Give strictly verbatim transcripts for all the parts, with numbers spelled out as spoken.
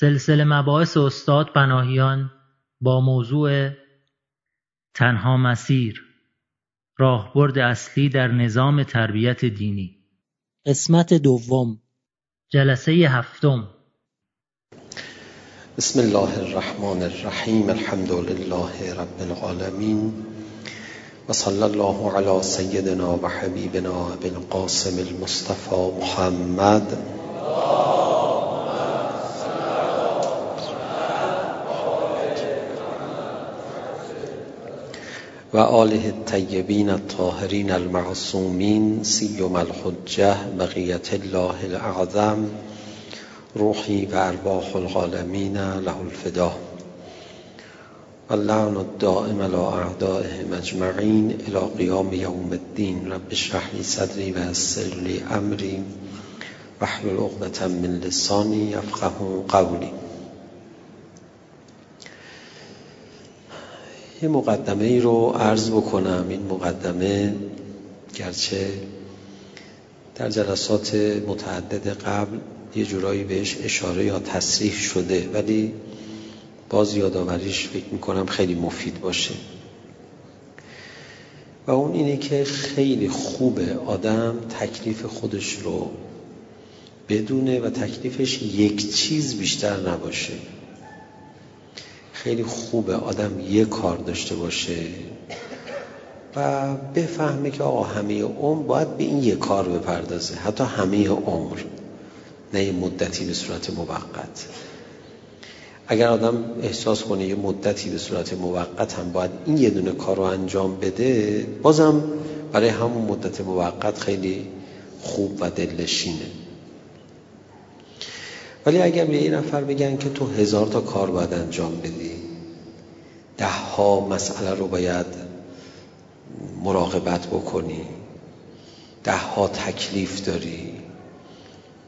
سلسله مباحث استاد بناهیان با موضوع تنها مسیر، راهبرد اصلی در نظام تربیت دینی، قسمت دوم، جلسه هفتم. بسم الله الرحمن الرحیم، الحمد لله رب العالمین و صلی الله علی سیدنا و حبیبنا ابی القاسم المصطفی محمد. و آله الطیبین الطاهرین المعصومین سیما الحجه بقیت الله الاعظم روحی و ارواح العالمین له الفدا اللعن الدائم على اعدائهم اجمعین الی قیام یوم الدین. رب اشرح لی صدری و یسر لی امری واحلل عقدة من لسانی یفقهوا قولی. یه مقدمه ای رو عرض بکنم. این مقدمه گرچه در جلسات متعدد قبل یه جورایی بهش اشاره یا تصریح شده، ولی باز یادآوریش فکر میکنم خیلی مفید باشه، و اون اینه که خیلی خوبه آدم تکلیف خودش رو بدونه و تکلیفش یک چیز بیشتر نباشه. خیلی خوبه آدم یه کار داشته باشه و بفهمه که آقا همه عمر باید به این یه کار بپردازه، حتی همه عمر، نه یه مدتی به صورت موقت. اگر آدم احساس کنه یه مدتی به صورت موقت هم باید این یه دونه کار رو انجام بده، بازم برای همون مدت موقت خیلی خوب و دلنشینه. ولی اگر به یه نفر بگن که تو هزار تا کار باید انجام بدی، ده ها مسئله رو باید مراقبت بکنی، ده ها تکلیف داری،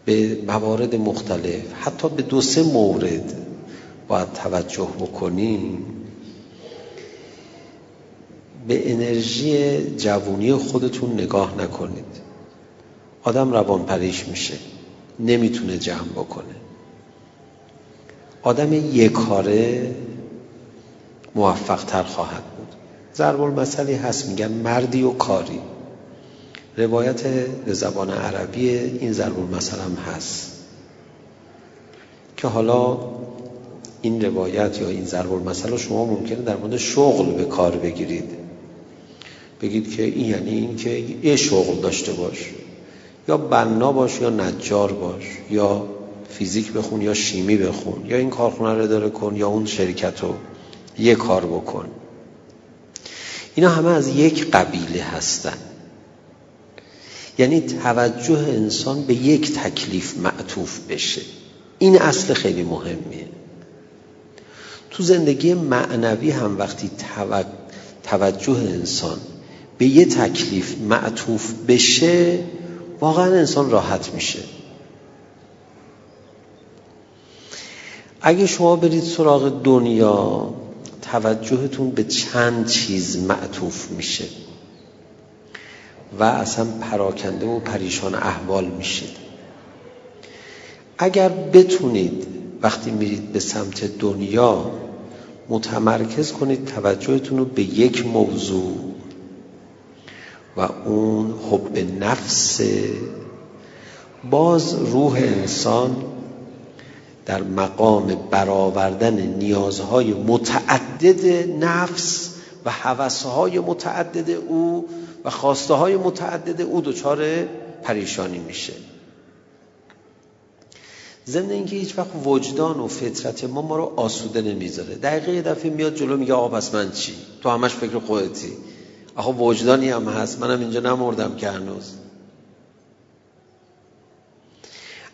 به موارد مختلف، حتی به دو سه مورد باید توجه بکنی، به انرژی جوانی خودتون نگاه نکنید. آدم روان پریش میشه، نمیتونه جمع بکنه. آدم یک کاره موفق تر خواهد بود. ضرب المثلی هست، میگن مردی و کاری. روایت به زبان عربی این ضرب المثل هم هست که حالا این روایت یا این ضرب المثل رو شما ممکنه در مورد شغل به کار بگیرید، بگید که این یعنی این که یه شغل داشته باش، یا بنا باش، یا نجار باش، یا فیزیک بخون، یا شیمی بخون، یا این کارخونه رو اداره کن، یا اون شرکت رو یه کار بکن. اینا همه از یک قبیله هستن. یعنی توجه انسان به یک تکلیف معطوف بشه. این اصل خیلی مهمیه. تو زندگی معنوی هم وقتی توجه انسان به یه تکلیف معطوف بشه، واقعا انسان راحت میشه. اگه شما برید سراغ دنیا، توجهتون به چند چیز معطوف میشه و اصلا پراکنده و پریشان احوال میشید. اگر بتونید وقتی میرید به سمت دنیا متمرکز کنید توجهتون رو به یک موضوع، و اون حب نفس، باز روح انسان در مقام برآوردن نیازهای متعدد نفس و هوسهای متعدد او و خواسته های متعدد او دچار پریشانی میشه. ضمن اینکه هیچ وقت وجدان و فطرت ما ما رو آسوده نمیذاره. دقیقه یه دفعه میاد جلو میگه آقا پس من چی؟ تو همش فکر خودتی. آخه وجدانی هم هست، منم اینجا نمردم که هنوز.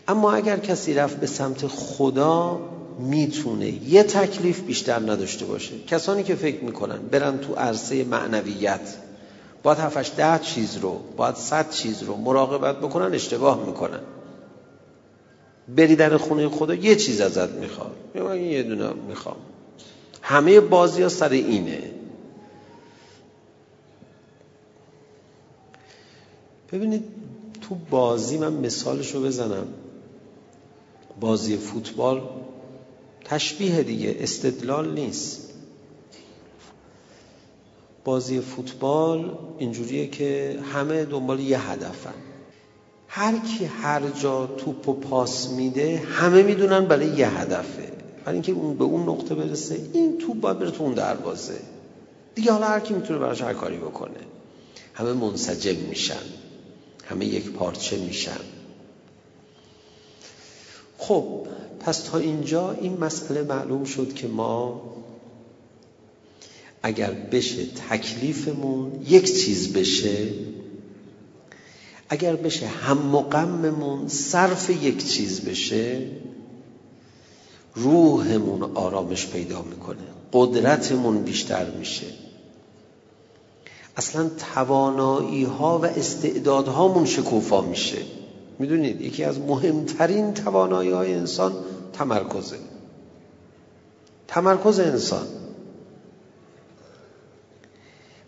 اما اگر کسی رفت به سمت خدا، میتونه یه تکلیف بیشتر نداشته باشه. کسانی که فکر میکنن برن تو عرصه معنویت باید هفتش ده چیز رو، باید صد چیز رو مراقبت بکنن، اشتباه میکنن. بری در خونه خدا، یه چیز ازت میخوام، من یه دونه میخوام. همه بازی ها سر اینه. ببینید تو بازی، من مثالشو بزنم، بازی فوتبال تشبیه دیگه، استدلال نیست. بازی فوتبال اینجوریه که همه دنبال یه هدفن، هر کی هر جا توپو پاس میده همه میدونن برای یه هدفه، برای اینکه اون به اون نقطه برسه، این توپ باید بره تو اون دروازه دیگه. حالا هر کی میتونه براش هر کاری بکنه، همه منسجم میشن، همه یک پارچه میشن. خب پس تا اینجا این مسئله معلوم شد که ما اگر بشه تکلیفمون یک چیز بشه، اگر بشه هم و غممون صرف یک چیز بشه، روحمون آرامش پیدا میکنه، قدرتمون بیشتر میشه، اصلا توانایی ها و استعدادهامون شکوفا میشه. میدونید یکی از مهمترین توانایی های انسان تمرکزه. تمرکز انسان،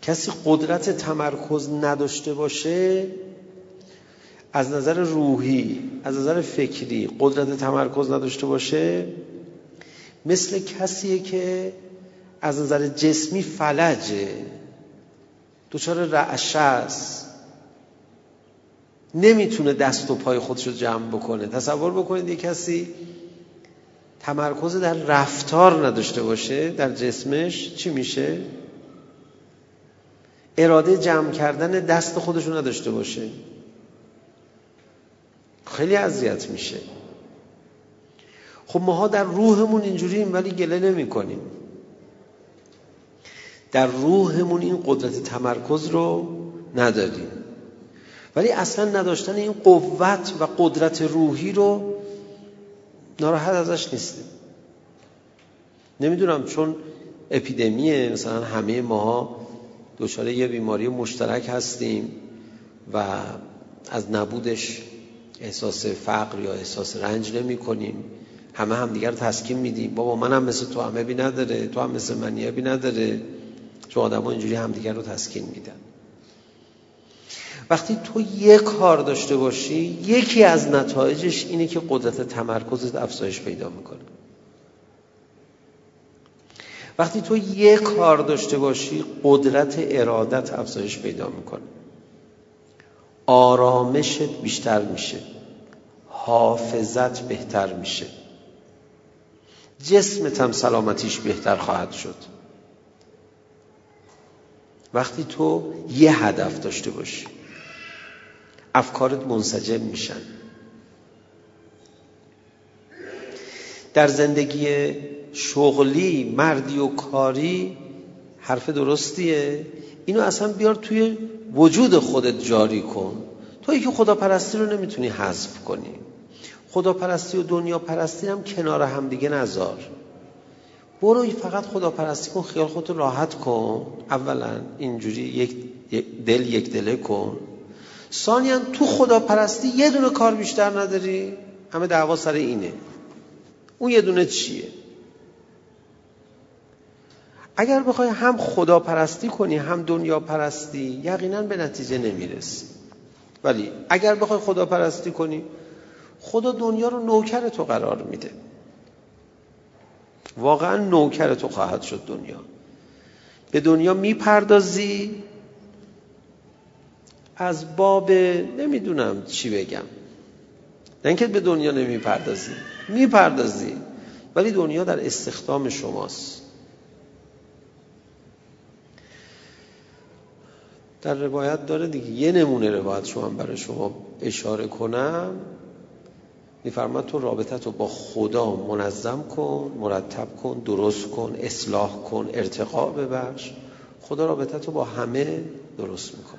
کسی قدرت تمرکز نداشته باشه، از نظر روحی، از نظر فکری قدرت تمرکز نداشته باشه، مثل کسیه که از نظر جسمی فلجه، دچار رعشه است، نمیتونه دست و پای خودشو جمع بکنه. تصور بکنید یک کسی تمرکز در رفتار نداشته باشه در جسمش، چی میشه؟ اراده جمع کردن دست خودشو نداشته باشه، خیلی اذیت میشه. خب ماها در روحمون اینجوریم ولی گله نمی کنیم. در روحمون این قدرت تمرکز رو نداریم، ولی اصلا نداشتن این قوت و قدرت روحی رو ناراحت ازش نیستیم. نمیدونم چون اپیدمیه، مثلا همه ماها دچار یه بیماری مشترک هستیم و از نبودش احساس فقر یا احساس رنج نمی کنیم، همه هم دیگر رو تسکین میدیم، بابا من هم مثل تو همه بی نداره، تو هم مثل من یه بی نداره. چون آدم ها اینجوری هم دیگر رو تسکین میدن. وقتی تو یک کار داشته باشی، یکی از نتایجش اینه که قدرت تمرکزت افزایش پیدا میکنه. وقتی تو یک کار داشته باشی، قدرت ارادت افزایش پیدا میکنه، آرامشت بیشتر میشه، حافظت بهتر میشه، جسمت هم سلامتیش بهتر خواهد شد. وقتی تو یه هدف داشته باشی، افکارت منسجم میشن. در زندگی شغلی، مردی و کاری، حرف درستیه، اینو اصلا بیار توی وجود خودت جاری کن. تویی که خداپرستی رو نمیتونی حذف کنی، خداپرستی و دنیا پرستی هم کنار هم دیگه نذار، برو فقط خداپرستی کن، خیال خودت راحت کن. اولا اینجوری یک دل یک دله کن. ثانیا تو خداپرستی یه دونه کار بیشتر نداری، همه دعوا سر اینه، اون یه دونه چیه. اگر بخوای هم خدا پرستی کنی هم دنیا پرستی، یقینا به نتیجه نمیرسی. ولی اگر بخوای خدا پرستی کنی، خدا دنیا رو نوکر تو قرار میده، واقعا نوکر تو خواهد شد. دنیا به دنیا میپردازی از باب نمیدونم چی بگم، نه اینکه به دنیا نمیپردازی، میپردازی، ولی دنیا در استخدام شماست. در روایت داره دیگه، یه نمونه روایت شما هم برای شما اشاره کنم. میفرماد تو رابطه تو با خدا منظم کن، مرتب کن، درست کن، اصلاح کن، ارتقا ببخش. خدا رابطه تو با همه درست میکن.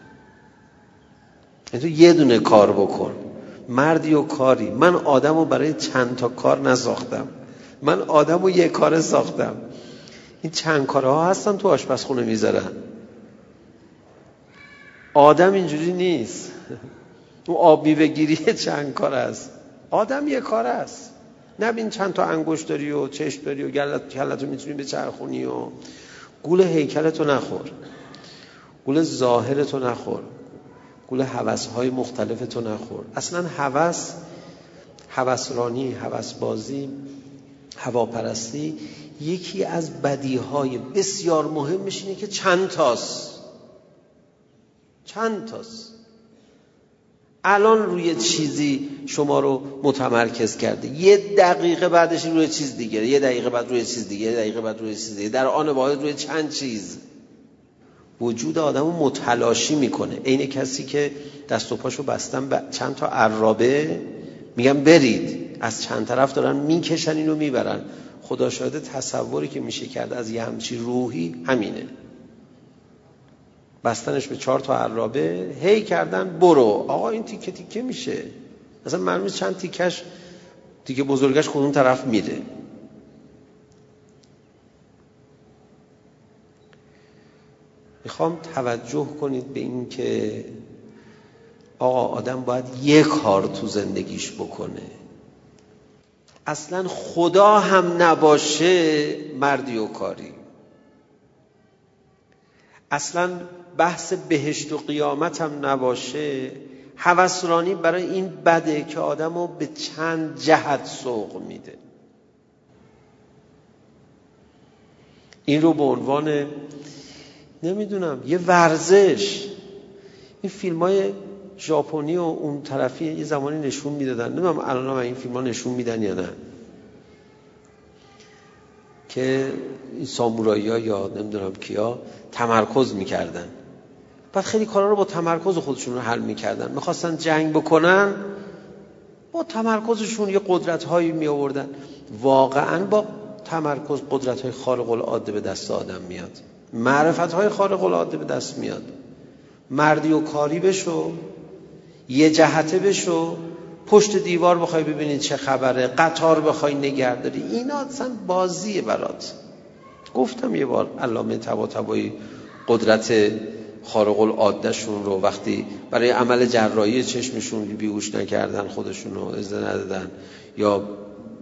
تو یه دونه کار بکن، مردی و کاری. من آدمو برای چند تا کار نساختم، من آدمو یه کار ساختم. این چند کارها هستن تو آشپزخونه میذارن. آدم اینجوری نیست. اون آب میوه‌گیری چند کار است، آدم یک کار است. نبین چند تا انگشت داری و چشم داری و گلت کلتو میتونی به چرخونی و گول هیکلتو نخور، گول ظاهرتو نخور، گول هوس‌های مختلفتو نخور. اصلا هوس، هوسرانی، هوسبازی، هواپرستی یکی از بدیهای بسیار مهمش اینه که چند تاست چند تاست الان روی چیزی شما رو متمرکز کرده، یه دقیقه بعدش روی چیز دیگه، یه دقیقه بعد روی چیز دیگه، یه دقیقه بعد روی چیز دیگه، در آن واحد روی چند چیز. وجود آدمو متلاشی میکنه. عین کسی که دست و پاشو بستن ب... چند تا عرابه میگن برید، از چند طرف دارن میکشن اینو میبرن. خدا شاهده تصوری که میشه کرد از یه همچی روحی همینه، بستنش به چهار تا عرابه، هی کردن برو آقا این تیکه تیکه میشه، اصلا معلومه چند تیکش تیکه بزرگش کدوم طرف میره. میخوام توجه کنید به این که آقا آدم باید یک کار تو زندگیش بکنه، اصلا خدا هم نباشه مردی و کاری. اصلا بحث بهشت و قیامت هم نباشه، هوسرانی برای این بده که آدمو به چند جهت سوق میده. این رو به عنوان نمیدونم یه ورزش، این فیلمای ژاپنی و اون طرفی یه زمانی نشون میدادن، نمیدونم الان هم این فیلم‌ها نشون میدن یا نه، که سامورایی‌ها یا نمیدونم کیا تمرکز میکردن، بعد خیلی کارا رو با تمرکز خودشون رو حل میکردن. میخواستن جنگ بکنن، با تمرکزشون یه قدرت‌هایی میآوردن. واقعاً با تمرکز قدرت‌های خارق العاده به دست آدم میاد، معرفت‌های خارق العاده به دست میاد. مردی و کاری بشو، یه جهته بشو، پشت دیوار بخوای ببینید چه خبره، قطار بخوای نگهداری، اینا اصلا بازیه برات. گفتم یه بار علامه طباطبایی قدرت خارق العاده شون رو وقتی برای عمل جراحی چشمشون بیهوش نکردن خودشون رو اجازه ندادن، یا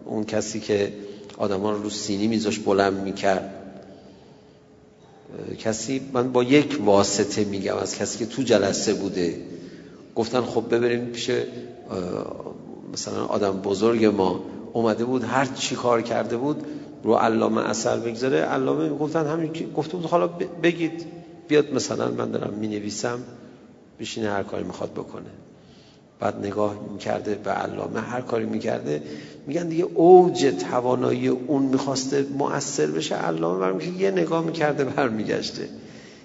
اون کسی که آدمان رو رو سینی میذاش بلند میکرد، کسی من با یک واسطه میگم از کسی که تو جلسه بوده، گفتن خب ببرین پیش مثلا آدم بزرگ ما، اومده بود هر چی کار کرده بود رو علامه اثر بگذاره. علامه میگفتن همین که گفته بود حالا بگید بیاد مثلا من دارم مینویسم، بشینه هر کاری میخواد بکنه. بعد نگاه میکرده به علامه، هر کاری میکرده، میگن دیگه اوج توانایی اون میخواسته مؤثر بشه، علامه برمیگشته یه نگاه میکرده برمیگشته،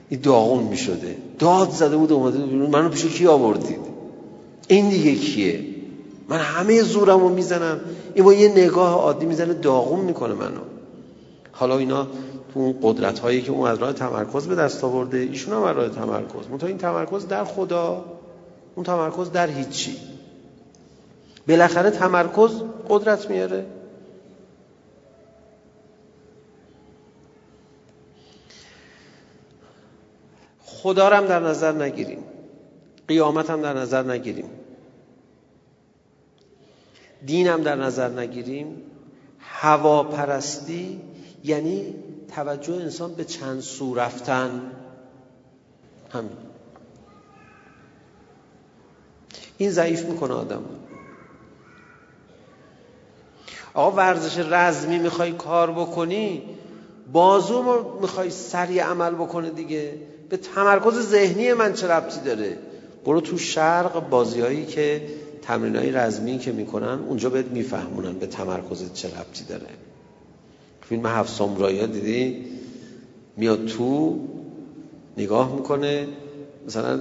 این داغون میشده، داد زده بود اومده بیرون، منو پیش کی آوردید؟ این دیگه کیه؟ من همه زورمو میزنم، این با یه نگاه عادی میزنه داغون میکنه منو. حالا اینا تو اون قدرت هایی که اون از راه تمرکز به دست آورده، ایشون هم از راه تمرکز، منتها این تمرکز در خدا، اون تمرکز در هیچی. بالاخره تمرکز قدرت میاره. خدا رو هم در نظر نگیریم، قیامت هم در نظر نگیریم، دین هم در نظر نگیریم. هواپرستی یعنی توجه انسان به چند سو رفتن. همین این ضعیف میکنه آدم. آقا ورزش رزمی میخوای کار بکنی، بازو رو میخوای سریع عمل بکنه دیگه، به تمرکز ذهنی من چه ربطی داره؟ برو تو شرق بازی هایی که تمرین های رزمی که میکنن، اونجا بهت میفهمونن به تمرکزت چه ربطی داره. فیلم هفت سامورایی ها دیدی؟ میاد تو نگاه میکنه، مثلا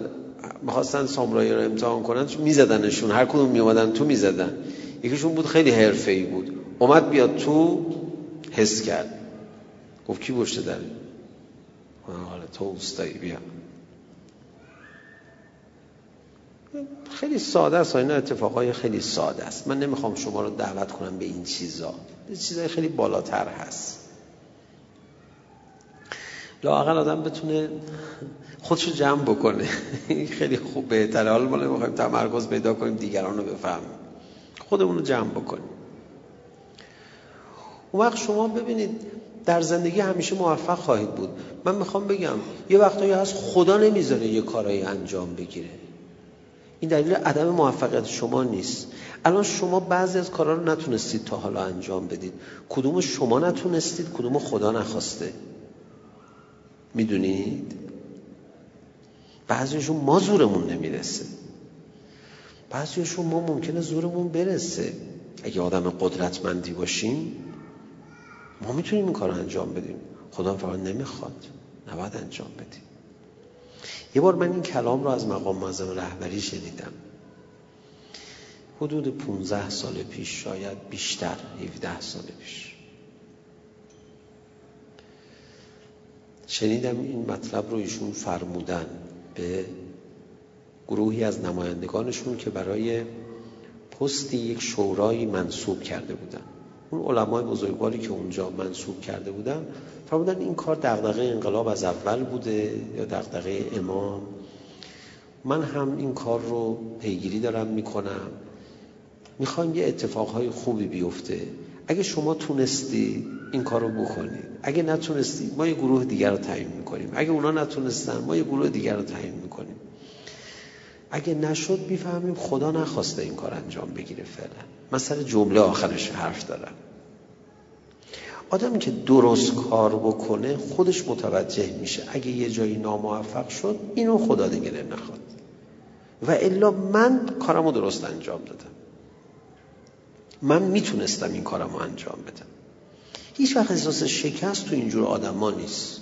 میخواستن سامورایی رو امتحان کنن، میزدنشون، هر کدوم میامدن تو میزدن. یکیشون بود خیلی حرفه‌ای بود، اومد بیاد تو، حس کرد، گفت کی بشته داره؟ حالا تو استایی بیا. خیلی ساده است، این اتفاقای خیلی ساده است. من نمیخوام شما رو دعوت کنم به این چیزا، این چیزای خیلی بالاتر هست. لااقل آدم بتونه خودشو جمع بکنه، این خیلی خوبه. تا حالا ما میخوایم تمرکز پیدا کنیم، دیگران رو بفهمیم، خودمون رو جمع بکنیم. اون وقت شما ببینید در زندگی همیشه موفق خواهید بود. من میخوام بگم یه وقتایی هست خدا نمیذاره یه کارایی انجام بگیره، این دلیل عدم موفقیت شما نیست. الان شما بعضی از کارا رو نتونستید تا حالا انجام بدید. کدوم شما نتونستید، کدوم خدا نخواسته؟ میدونید؟ بعضیشون ما زورمون نمیرسه، بعضیشون ما ممکنه زورمون برسه. اگه آدم قدرتمندی باشیم ما میتونیم این کار انجام بدیم، خدا فقط نمیخواد، نباید انجام بدیم. یه بار من این کلام رو از مقام معظم رهبری شنیدم، حدود پونزده سال پیش، شاید بیشتر، هفده سال پیش شنیدم این مطلب رو ایشون فرمودن به گروهی از نمایندگانشون که برای پستی یک شورایی منصوب کرده بودن. اون علمای بزرگواری که اونجا منصوب کرده بودن فرمودن این کار دغدغه انقلاب از اول بوده یا دغدغه امام، من هم این کار رو پیگیری دارم میکنم، میخوام یه اتفاقهای خوبی بیفته، اگه شما تونستی این کار رو بکنید، اگه نتونستی ما یه گروه دیگر رو تعیین میکنیم، اگه اونا نتونستن ما یه گروه دیگر رو تعیین میکنیم، اگه نشد بیفهمیم خدا نخواسته این کار انجام بگیره. فعلا مثلا جمله آخرش حرف دارم. آدمی که درست کار بکنه خودش متوجه میشه اگه یه جایی ناموفق شد اینو خدا دیگه نمیخواد و الا من کارمو درست انجام دادم، من میتونستم این کارمو انجام بدم. هیچ وقت احساس شکست تو اینجور آدم ها نیست.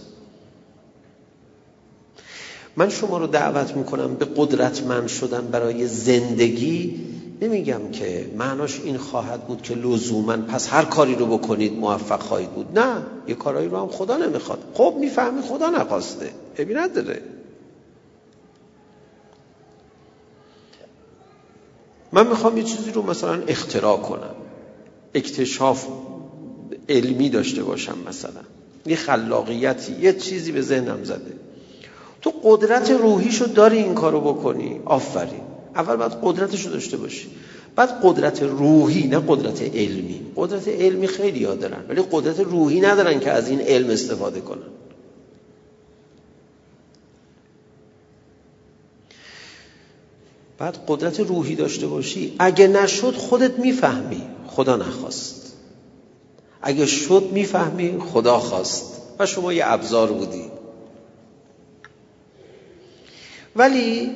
من شما رو دعوت میکنم به قدرتمند شدن برای زندگی. نمیگم که معناش این خواهد بود که لزوما پس هر کاری رو بکنید موفق خواهید بود، نه، یه کارایی رو هم خدا نمیخواد. خب میفهمی خدا نخواسته، ابی نداره. من میخوام یه چیزی رو مثلا اختراع کنم، اکتشاف علمی داشته باشم، مثلا یه خلاقیتی، یه چیزی به ذهنم زده. تو قدرت روحیشو داری این کارو بکنی، آفرین. اول باید قدرتشو داشته باشی، بعد قدرت روحی، نه قدرت علمی. قدرت علمی خیلی ها دارن ولی قدرت روحی ندارن که از این علم استفاده کنن. بعد قدرت روحی داشته باشی، اگه نشد خودت میفهمی خدا نخواست، اگه شد میفهمی خدا خواست و شما یه ابزار بودی. ولی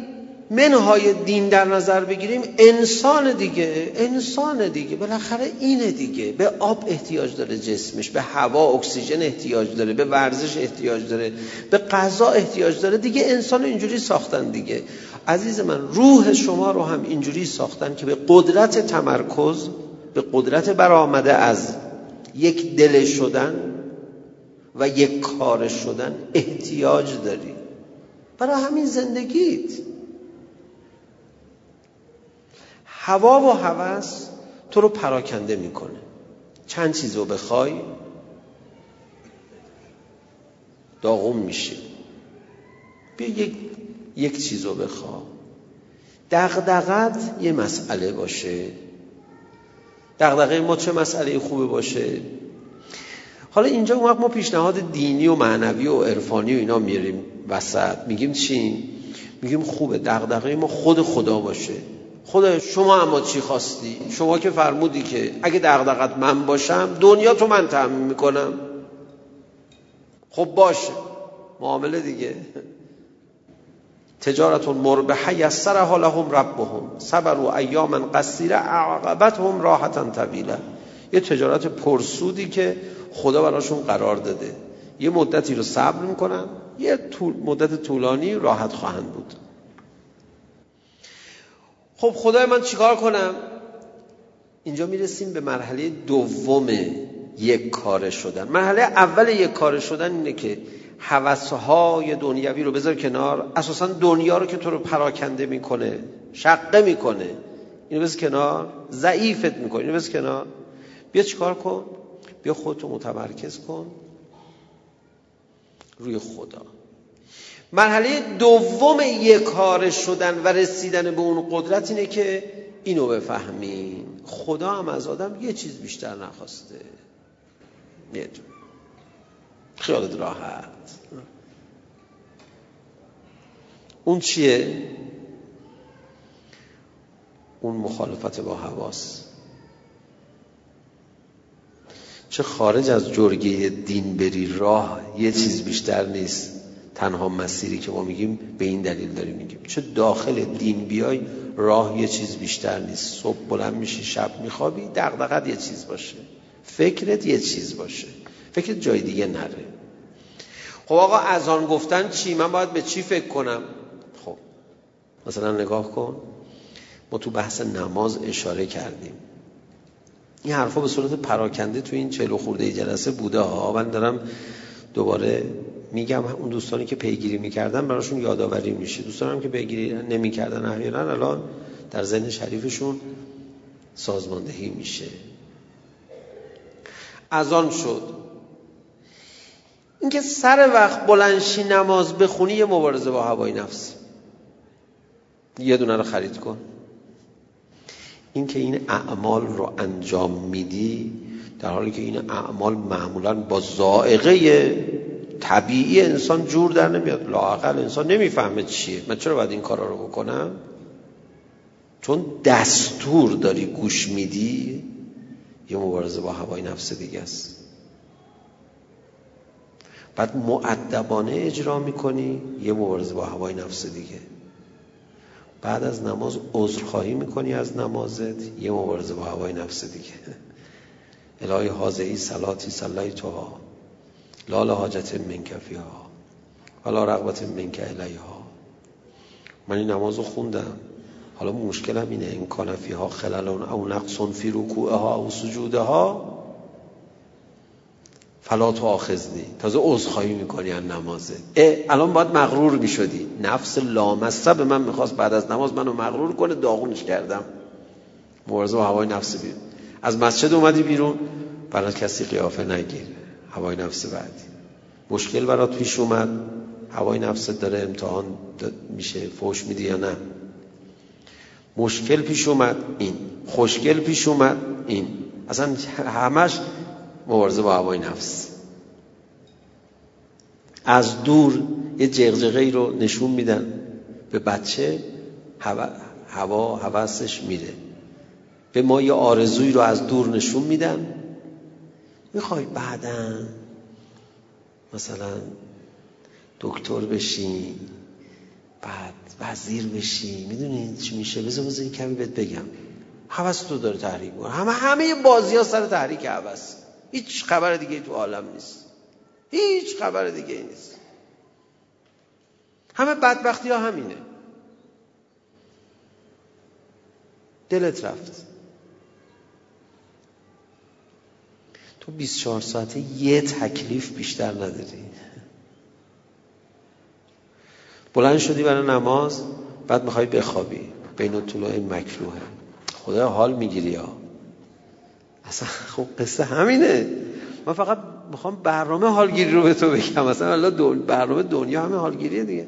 منهای دین در نظر بگیریم، انسان دیگه، انسان دیگه بالاخره اینه دیگه، به آب احتیاج داره جسمش، به هوا اکسیژن احتیاج داره، به ورزش احتیاج داره، به غذا احتیاج داره دیگه. انسان اینجوری ساختن دیگه. عزیز من، روح شما رو هم اینجوری ساختن که به قدرت تمرکز، به قدرت برآمده از یک دل شدن و یک کار شدن احتیاج داری برای همین زندگیت. هوا و هوس تو رو پراکنده میکنه، چند چیز رو بخوای داغون میشه. بیا یک یک چیز رو بخوا، دغدغت یه مسئله باشه. دغدغه ما چه مسئله خوبه باشه؟ حالا اینجا اون وقت ما پیشنهاد دینی و معنوی و عرفانی و اینا میاریم وسط، میگیم چی؟ میگیم خوبه دغدغه ما خود خدا باشه. خدا شما اما چی خواستی؟ شما که فرمودی که اگه دغدغت من باشم دنیا تو من تأمین میکنم. خب باشه، معامله دیگه. تجارتون مربحه یسرها لهم ربهم صبروا ایاما قصیره عاقبتهم راحة طویله. یه تجارت پرسودی که خدا براشون قرار داده، یه مدتی رو صبر میکنن، یه طول، مدت طولانی راحت خواهند بود. خب خدای من چیکار کنم؟ اینجا میرسیم به مرحله دوم یک کاره شدن. مرحله اول یک کاره شدن اینه که هوس‌های دنیوی رو بذار کنار، اساساً دنیا رو که تو رو پراکنده میکنه، شقه میکنه، اینو بذار کنار، ضعیفت میکنه، اینو بذار کنار. بیا چیکار کن؟ بیا خودتو متمرکز کن روی خدا. مرحله دوم یک کاره شدن و رسیدن به اون قدرت اینه که اینو بفهمین خدا هم از آدم یه چیز بیشتر نخواسته. میدون خیالت راحت. اون چیه؟ اون مخالفت با حواس. چه خارج از جرگه دین بری، راه یه چیز بیشتر نیست، تنها مسیری که ما میگیم به این دلیل داریم میگیم. چه داخل دین بیای، راه یه چیز بیشتر نیست. صبح بلند میشی، شب میخوابی، دغدغت یه چیز باشه، فکرت یه چیز باشه، فکرت جای دیگه نره. خب آقا اذان گفتن چی؟ من باید به چی فکر کنم؟ خب مثلا نگاه کن، ما تو بحث نماز اشاره کردیم، این حرفا به صورت پراکنده تو این چهل و خورده جلسه بوده ها. من دارم دوباره میگم اون دوستانی که پیگیری میکردن براشون یادآوری میشه، دوستانم که پیگیری نمیکردن احیانا الان در ذهن شریفشون سازماندهی میشه. اذان شد، اینکه سر وقت بلندشی نماز بخونی یه مبارزه با هوای نفس. یه دونه رو خرید کن. اینکه این اعمال رو انجام میدی در حالی که این اعمال معمولاً با ذائقه طبیعی انسان جور در نمیاد، لااقل انسان نمیفهمه چیه، من چرا باید این کارا رو بکنم؟ چون دستور داری گوش میدی، یه مبارزه با هوای نفس دیگه است. بعد مؤدبانه اجرا میکنی، یه مبارزه با هوای نفس دیگه. بعد از نماز عذرخواهی میکنی از نمازت، یه مبارزه با هوای نفس دیگه. الهی حاضعی صلاتی صلی توها لال حاجت منکفی ها ولا رغبت منکه الیه ها. من این نماز رو خوندم، حالا مشکلم اینه این کانفی ها خلل او نقصون فی رکوعه ها او سجوده ها فلا تو آخذنی. تازه عذرخواهی میکنی از نمازه. الان باید مغرور میشدی. نفس لامسته به من میخواست بعد از نماز منو مغرور کنه، داغونش کردم. مبارزه با هوای نفس بیرون. از مسجد اومدی بیرون، برای کسی قیافه نگیر، هوای نفس بعدی. مشکل برات پیش اومد، هوای نفست داره امتحان میشه، فوش میدی یا نه. مشکل پیش اومد، این خوشگل پیش اومد، این اصلا همش مبارزه با هوای نفس. از دور یه جغجغه‌ای رو نشون میدن به بچه، هوا هوا هوسش میره. به ما یه آرزویی رو از دور نشون میدن، میخوای بعداً مثلا دکتر بشی، بعد وزیر بشی، میدونی چی میشه؟ بذار بذار این کمی بهت بگم، هوس تو داره تحریک می‌کنه. همه همه بازی‌ها سر تحریک هوس، هیچ خبر دیگه تو عالم نیست، هیچ خبر دیگه نیست. همه بدبختی ها همینه. دلت رفت، تو بیست و چهار ساعته یه تکلیف بیشتر نداری. بلند شدی برای نماز، بعد میخوای بخوابی، بین الطلوع مکروه، خدا حال میگیری ها. اصلا خب قصه همینه. من فقط میخوام برنامه حالگیری رو به تو بگم. اصلا الله دون... برنامه دنیا همه حالگیریه دیگه.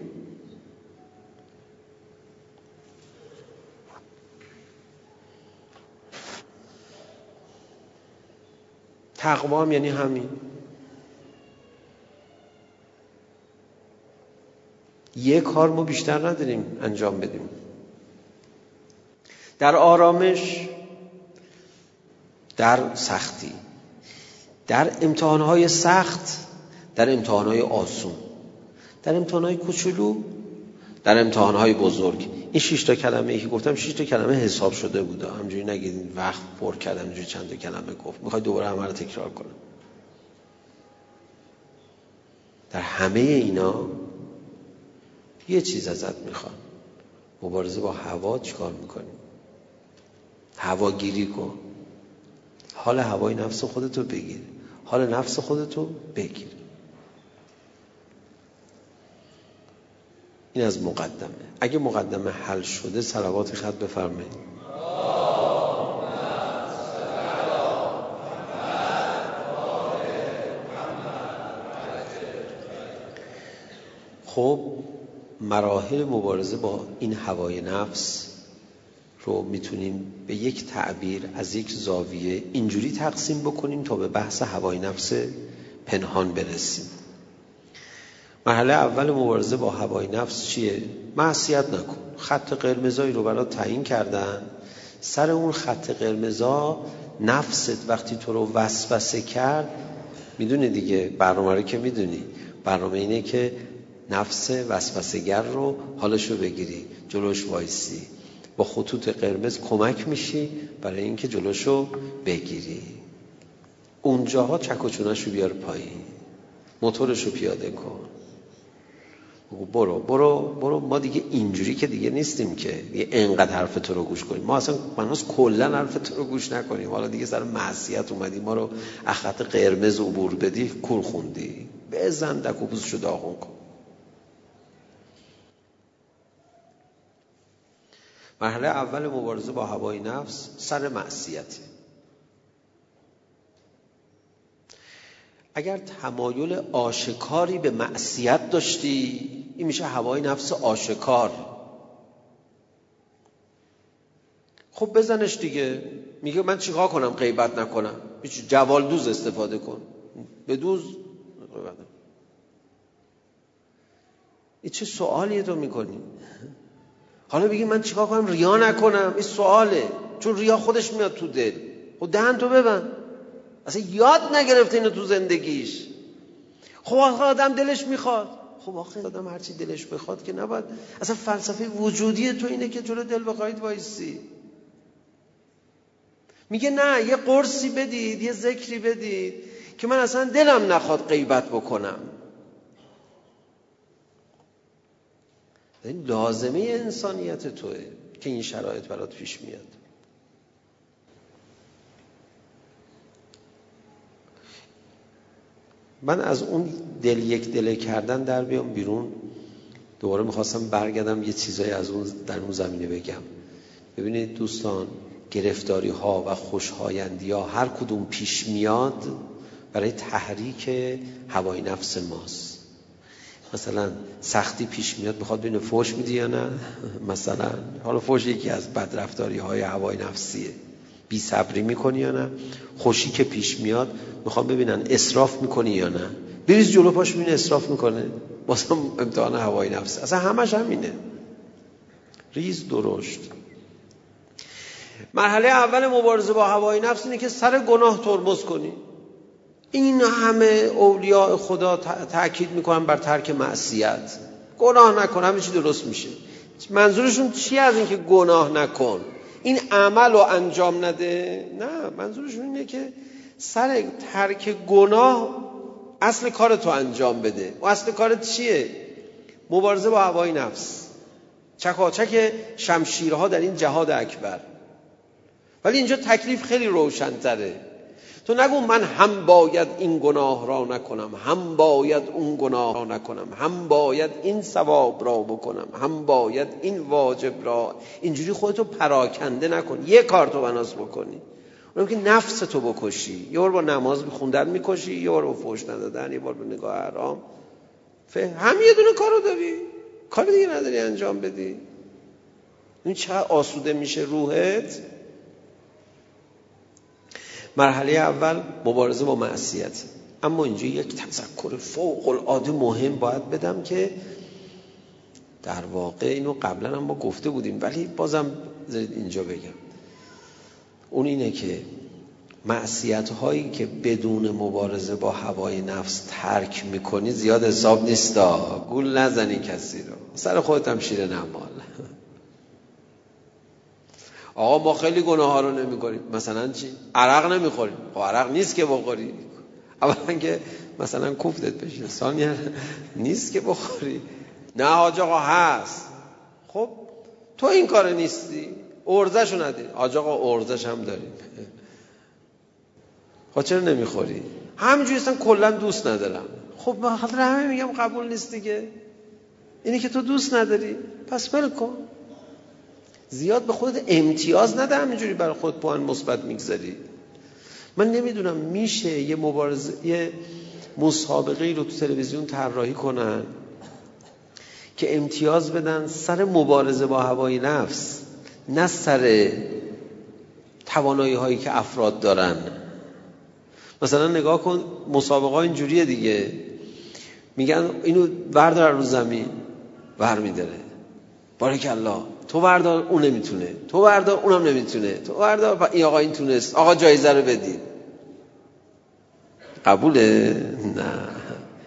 تقوا هم یعنی همین، یه کار ما بیشتر نداریم انجام بدیم. در آرامش، در سختی، در امتحانهای سخت، در امتحانهای آسون، در امتحانهای کوچولو، در امتحانهای بزرگ. این شش تا کلمه‌ای که گفتم، شش تا کلمه حساب شده بوده. همجوری نگید وقت پر کردم، اینجوری چند تا کلمه گفت. میخوای دوباره همه رو تکرار کنم؟ در همه اینا یه چیز ازت میخوام. مبارزه با هوا چیکار میکنی؟ هواگیری کن. حال هوای نفس خودتو بگیر. حال نفس خودتو بگیر. این از مقدمه. اگه مقدمه حل شده، صلوات خط بفرمایید. خب مراحل مبارزه با این هوای نفس رو میتونیم به یک تعبیر از یک زاویه اینجوری تقسیم بکنیم تا به بحث هوای نفس پنهان برسیم. مرحله اول مبارزه با هوای نفس چیه؟ معصیت نکن. خط قرمزایی رو برات تعیین کردن، سر اون خط قرمزا نفست وقتی تو رو وسوسه کرد، میدونی دیگه برنامه رو که میدونی، برنامه اینه که نفس وسوسه‌گر رو حالش رو بگیری، جلوش وایسی، با خطوط قرمز کمک میشی برای اینکه جلوش رو بگیری، اونجاها چک و چونش رو بیار پایین، موتورش رو پیاده کن، برو برو برو. ما دیگه اینجوری که دیگه نیستیم که دیگه انقدر حرف تو رو گوش کنیم، ما اصلا مناس کلا حرف تو رو گوش نکنیم. حالا دیگه سر معصیت اومدی ما رو از خط قرمز عبور بدی، کور خوندی، بزن دکوپوزشو داغون کن. مرحله اول مبارزه با هوای نفس سر معصیته. اگر تمایل آشکاری به معصیت داشتی، این میشه هوای نفس آشکار. خب بزنش دیگه، میگه من چیکار کنم؟ غیبت نکنم، جوالدوز استفاده کن، بدوز. این چه سوالیه تو میکنی؟ حالا بگی من چیکار کنم؟ ریا نکنم، این سواله، چون ریا خودش میاد تو دل. خب دهن تو ببند، اصلا یاد نگرفته اینو تو زندگیش. خب آخه آدم دلش میخواد، خب آخه آدم هرچی دلش بخواد که نباید. اصلا فلسفه وجودی تو اینه که جلو دل بخواید وایسی. میگه نه، یه قرصی بدید، یه ذکری بدید که من اصلا دلم نخواد غیبت بکنم. این لازمه انسانیت توئه که این شرایط برات پیش میاد. من از اون دل یک دله کردن در بیام بیرون. دوباره میخواستم برگردم یه چیزایی از اون در اون زمینه بگم. ببینید دوستان، گرفتاری ها و خوشایندی ها هر کدوم پیش میاد برای تحریک هوای نفس ماست. مثلا سختی پیش میاد، میخواد ببینه فوش میدی یا نه. مثلا حالا فوش یکی از بدرفتاری های هوای نفسیه، بی صبری میکنی یا نه. خوشی که پیش میاد، میخوام ببینن اسراف میکنی یا نه. بریز جلو پاش میبینه اسراف میکنه، واسه امتحان هوای نفس. اصلا همش همینه، ریز درشت. مرحله اول مبارزه با هوای نفس اینه که سر گناه ترمز کنی. این همه اولیاء خدا تأکید میکنن بر ترک معصیت، گناه نکن همه چی درست میشه. منظورشون چی از این که گناه نکن، این عمل رو انجام نده؟ نه، منظورشون اینه که سر ترک گناه اصل کارتو انجام بده. و اصل کارت چیه؟ مبارزه با هوای نفس، چکاچک شمشیرها در این جهاد اکبر. ولی اینجا تکلیف خیلی روشن‌تره. تو نگو من هم باید این گناه را نکنم، هم باید اون گناه را نکنم، هم باید این ثواب را بکنم، هم باید این واجب را. اینجوری خودتو پراکنده نکن، یه کار تو بناس بکنی، اونم که نفس تو بکشی. یه بار با نماز بخوندن میکشی، یه بار با فحش ندادن، یه بار با نگاه حرام. هم یه دونه کارو داری، کار دیگه نداری انجام بدی. این چقدر آسوده میشه روحت. مرحله اول مبارزه با معصیت. اما اینجا یک تذکر فوق العاده مهم باید بدم که در واقع اینو قبلا هم ما گفته بودیم، ولی بازم بذارید اینجا بگم. اون اینه که معصیت هایی که بدون مبارزه با هوای نفس ترک میکنی زیاد حساب نیستا. گول نزنی کسی رو، سر خودت هم شیره نمال. آقا ما خیلی گناه ها رو نمی کنیم. مثلا چی؟ عرق نمی خوریم. خب عرق نیست که بخوری، اولا که مثلا کوفتت بشه، ثانیا نیست که بخوری. نه حاج آقا هست. خب تو این کار نیستی، ارزش رو نداری. حاج آقا ارزش هم داریم، خب چرا نمی خوری؟ همینجوری اصلا کلا دوست ندارم. خب به خاطر همه میگم قبول نیست دیگه. اینی که تو دوست نداری پس ول کن. زیاد به خودت امتیاز نده، همینجوری برای خود پوان مثبت میگذاری. من نمیدونم میشه یه مبارزه، یه مسابقه ای رو تو تلویزیون طراحی کنن که امتیاز بدن سر مبارزه با هوای نفس، نه سر توانایی هایی که افراد دارن. مثلا نگاه کن مسابقه اینجوریه دیگه، میگن اینو بردار رو زمین، برمیداره، بارک الله، تو بردار اون نمیتونه، تو بردار اونم نمیتونه، تو بردار این آقا این تونست، آقا جایزه رو بدید. قبوله؟ نه.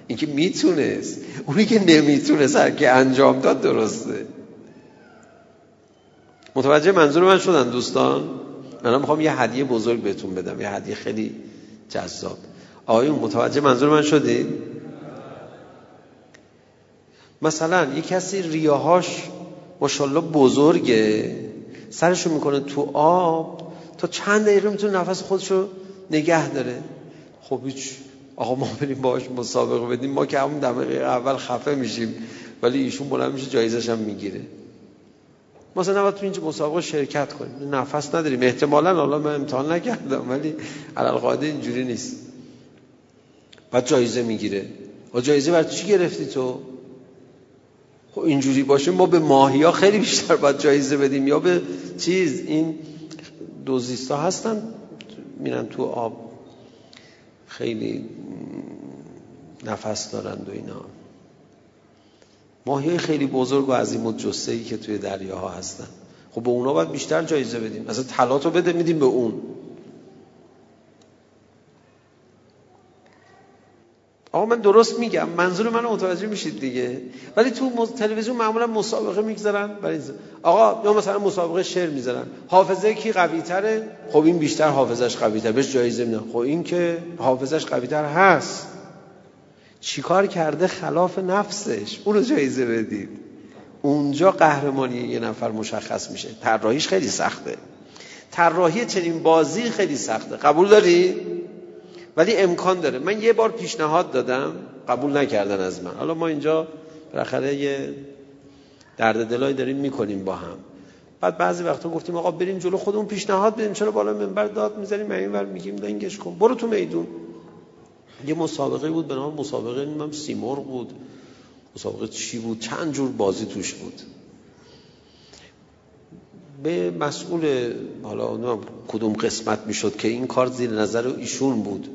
این که میتونست، اونی که نمیتونست هر که انجام داد درسته. متوجه منظور من شدن دوستان؟ من میخوام یه هدیه بزرگ بهتون بدم، یه هدیه خیلی جذاب. آقایون متوجه منظور من شدید؟ مثلا یه کسی ریاهاش ماشاءالله بزرگه، سرشو میکنه تو آب تا چند دقیقه میتونه نفس خودشو نگه داره. خب هیچ، آقا ما بریم باهاش مسابقه بدیم، ما که همون دقیقه اول خفه میشیم ولی ایشون بلند میشه جایزش هم میگیره. ما اصلا نباید تو این مسابقه شرکت کنیم، نفس نداریم. احتمالاً حالا من امتحان نکردم ولی علالقاعده اینجوری نیست. بعد جایزه میگیره. آ جایزه برای چی گرفتی تو؟ خب اینجوری باشه ما به ماهیا خیلی بیشتر باید جایزه بدیم، یا به چیز این دوزیستا هستن میرن تو آب خیلی نفس دارند و اینا. ماهیای خیلی بزرگ و عظیمت جثه‌ای که توی دریاها هستن، خب به اونا باید بیشتر جایزه بدیم. اصلا طلاتو بده میدیم به اون. آقا من درست میگم، منظور منو متوجه میشید دیگه. ولی تو تلویزیون معمولا مسابقه میگذارن برای آقا، یا مثلا مسابقه شعر میذارن، حافظه کی قوی تره، خب این بیشتر حافظش قوی تره بهش جایزه میدن. خب این که حافظش قوی تر هست چیکار کرده خلاف نفسش، اون رو جایزه بدید. اونجا قهرمانی یه نفر مشخص میشه. طراحیش خیلی سخته، طراحی چنین بازی خیلی سخته، قبول داری؟ ولی امکان داره. من یه بار پیشنهاد دادم، قبول نکردن از من. حالا ما اینجا بالاخره یه درد دلایی داریم میکنیم با هم. بعد بعضی وقتا گفتیم آقا بریم جلو خودمون پیشنهاد بدیم، چرا بالا منبر داد می‌زنیم، اینور میگیم دنگش کن، برو تو میدون. یه مسابقه بود به نام مسابقه نمیدونم سیمرغ بود، مسابقه چی بود، چند جور بازی توش بود. به مسئول حالا اونم کدوم قسمت میشد که این کار زیر نظر ایشون بود،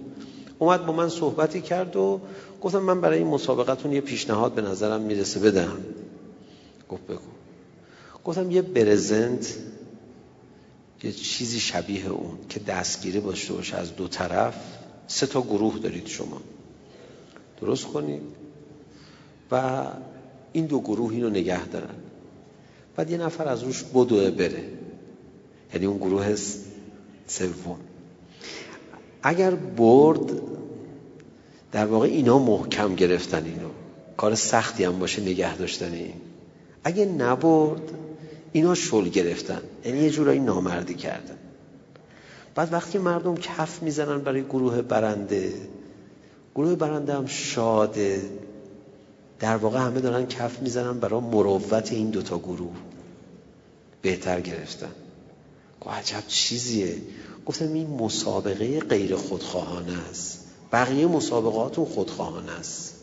اومد با من صحبتی کرد و گفتم من برای این مسابقتون یه پیشنهاد به نظرم میرسه بدم. گفت بگو. گفتم یه برزنت، یه چیزی شبیه اون که دستگیری باشه باشه از دو طرف، سه تا گروه دارید شما درست کنید و این دو گروه اینو نگه دارن، بعد یه نفر از روش بدوه بره، یعنی اون گروه سوم. اگر برد در واقع اینا محکم گرفتن، اینو کار سختی هم باشه نگه داشتن این. اگه نبرد اینا شل گرفتن، یعنی یه جورایی نامردی کردن. بعد وقتی مردم کف میزنن برای گروه برنده، گروه برنده هم شاده، در واقع همه دارن کف میزنن برای مروت این دوتا گروه بهتر گرفتن. گوه عجب چیزیه. گفتم این مسابقه غیر خودخواهانه است، بقیه مسابقاتون خودخواهانه است،